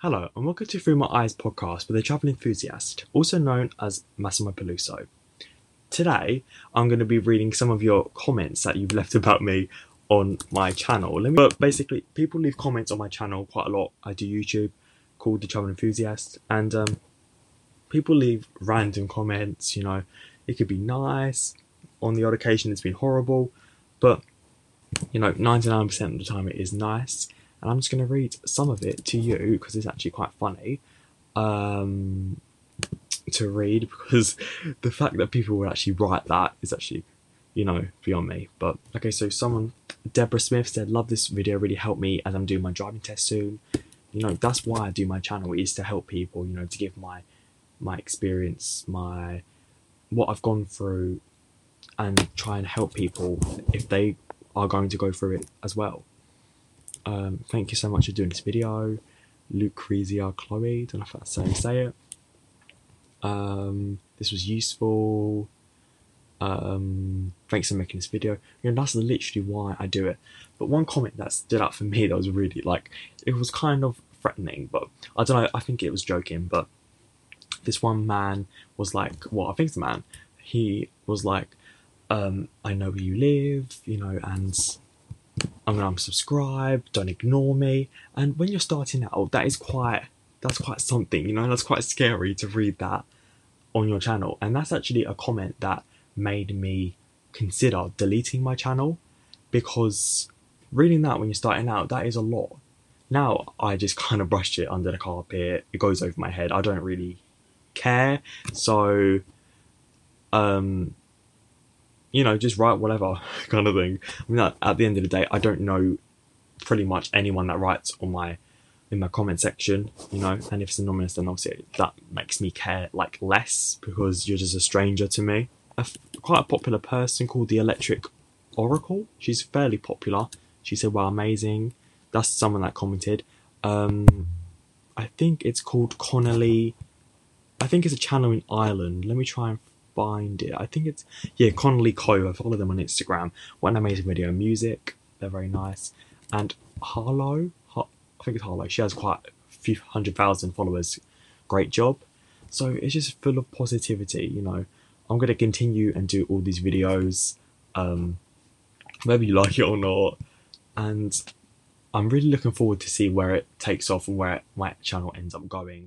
Hello, and welcome to Through My Eyes podcast with The Travel Enthusiast, also known as Massimo Peluso. Today, I'm going to be reading some of your comments that you've left about me on my channel. But basically, people leave comments on my channel quite a lot. I do YouTube called The Travel Enthusiast, and people leave random comments, you know. It could be nice, on the odd occasion it's been horrible, but, you know, 99% of the time it is nice. And I'm just going to read some of it to you because it's actually quite funny to read, because the fact that people would actually write that is actually, you know, beyond me. But okay, so someone, Deborah Smith, said, "Love this video, really helped me as I'm doing my driving test soon." You know, that's why I do my channel, is to help people, you know, to give my experience, what I've gone through, and try and help people if they are going to go through it as well. Thank you so much for doing this video, Lucrezia Chloe. Don't know if that's how you say it. This was useful. Thanks for making this video. You know, that's literally why I do it. But one comment that stood out for me that was really, like, it was kind of threatening, but I don't know. I think it was joking. But this one man was like, well, I think it's a man. He was like, "I know where you live, you know, and I'm gonna unsubscribe, don't ignore me." And when you're starting out, that's quite something, you know, that's quite scary to read that on your channel. And that's actually a comment that made me consider deleting my channel, because reading that when you're starting out, that is a lot. Now I just kind of brushed it under the carpet, it goes over my head, I don't really care. So you know, just write whatever kind of thing. I mean, at the end of the day, I don't know pretty much anyone that writes in my comment section, you know. And if it's anonymous, then obviously that makes me care, like, less, because you're just a stranger to me. Quite a popular person called the Electric Oracle. She's fairly popular. She said, "Wow, amazing." That's someone that commented. I think it's called Connolly. I think it's a channel in Ireland. Let me try and find it. I think it's, yeah, Conley Cove. I follow them on Instagram. What an amazing video. Music, they're very nice. And Harlow, I think it's Harlow, she has quite a few 100,000 followers. Great job. So it's just full of positivity, you know. I'm going to continue and do all these videos, whether you like it or not, and I'm really looking forward to see where it takes off and where my channel ends up going.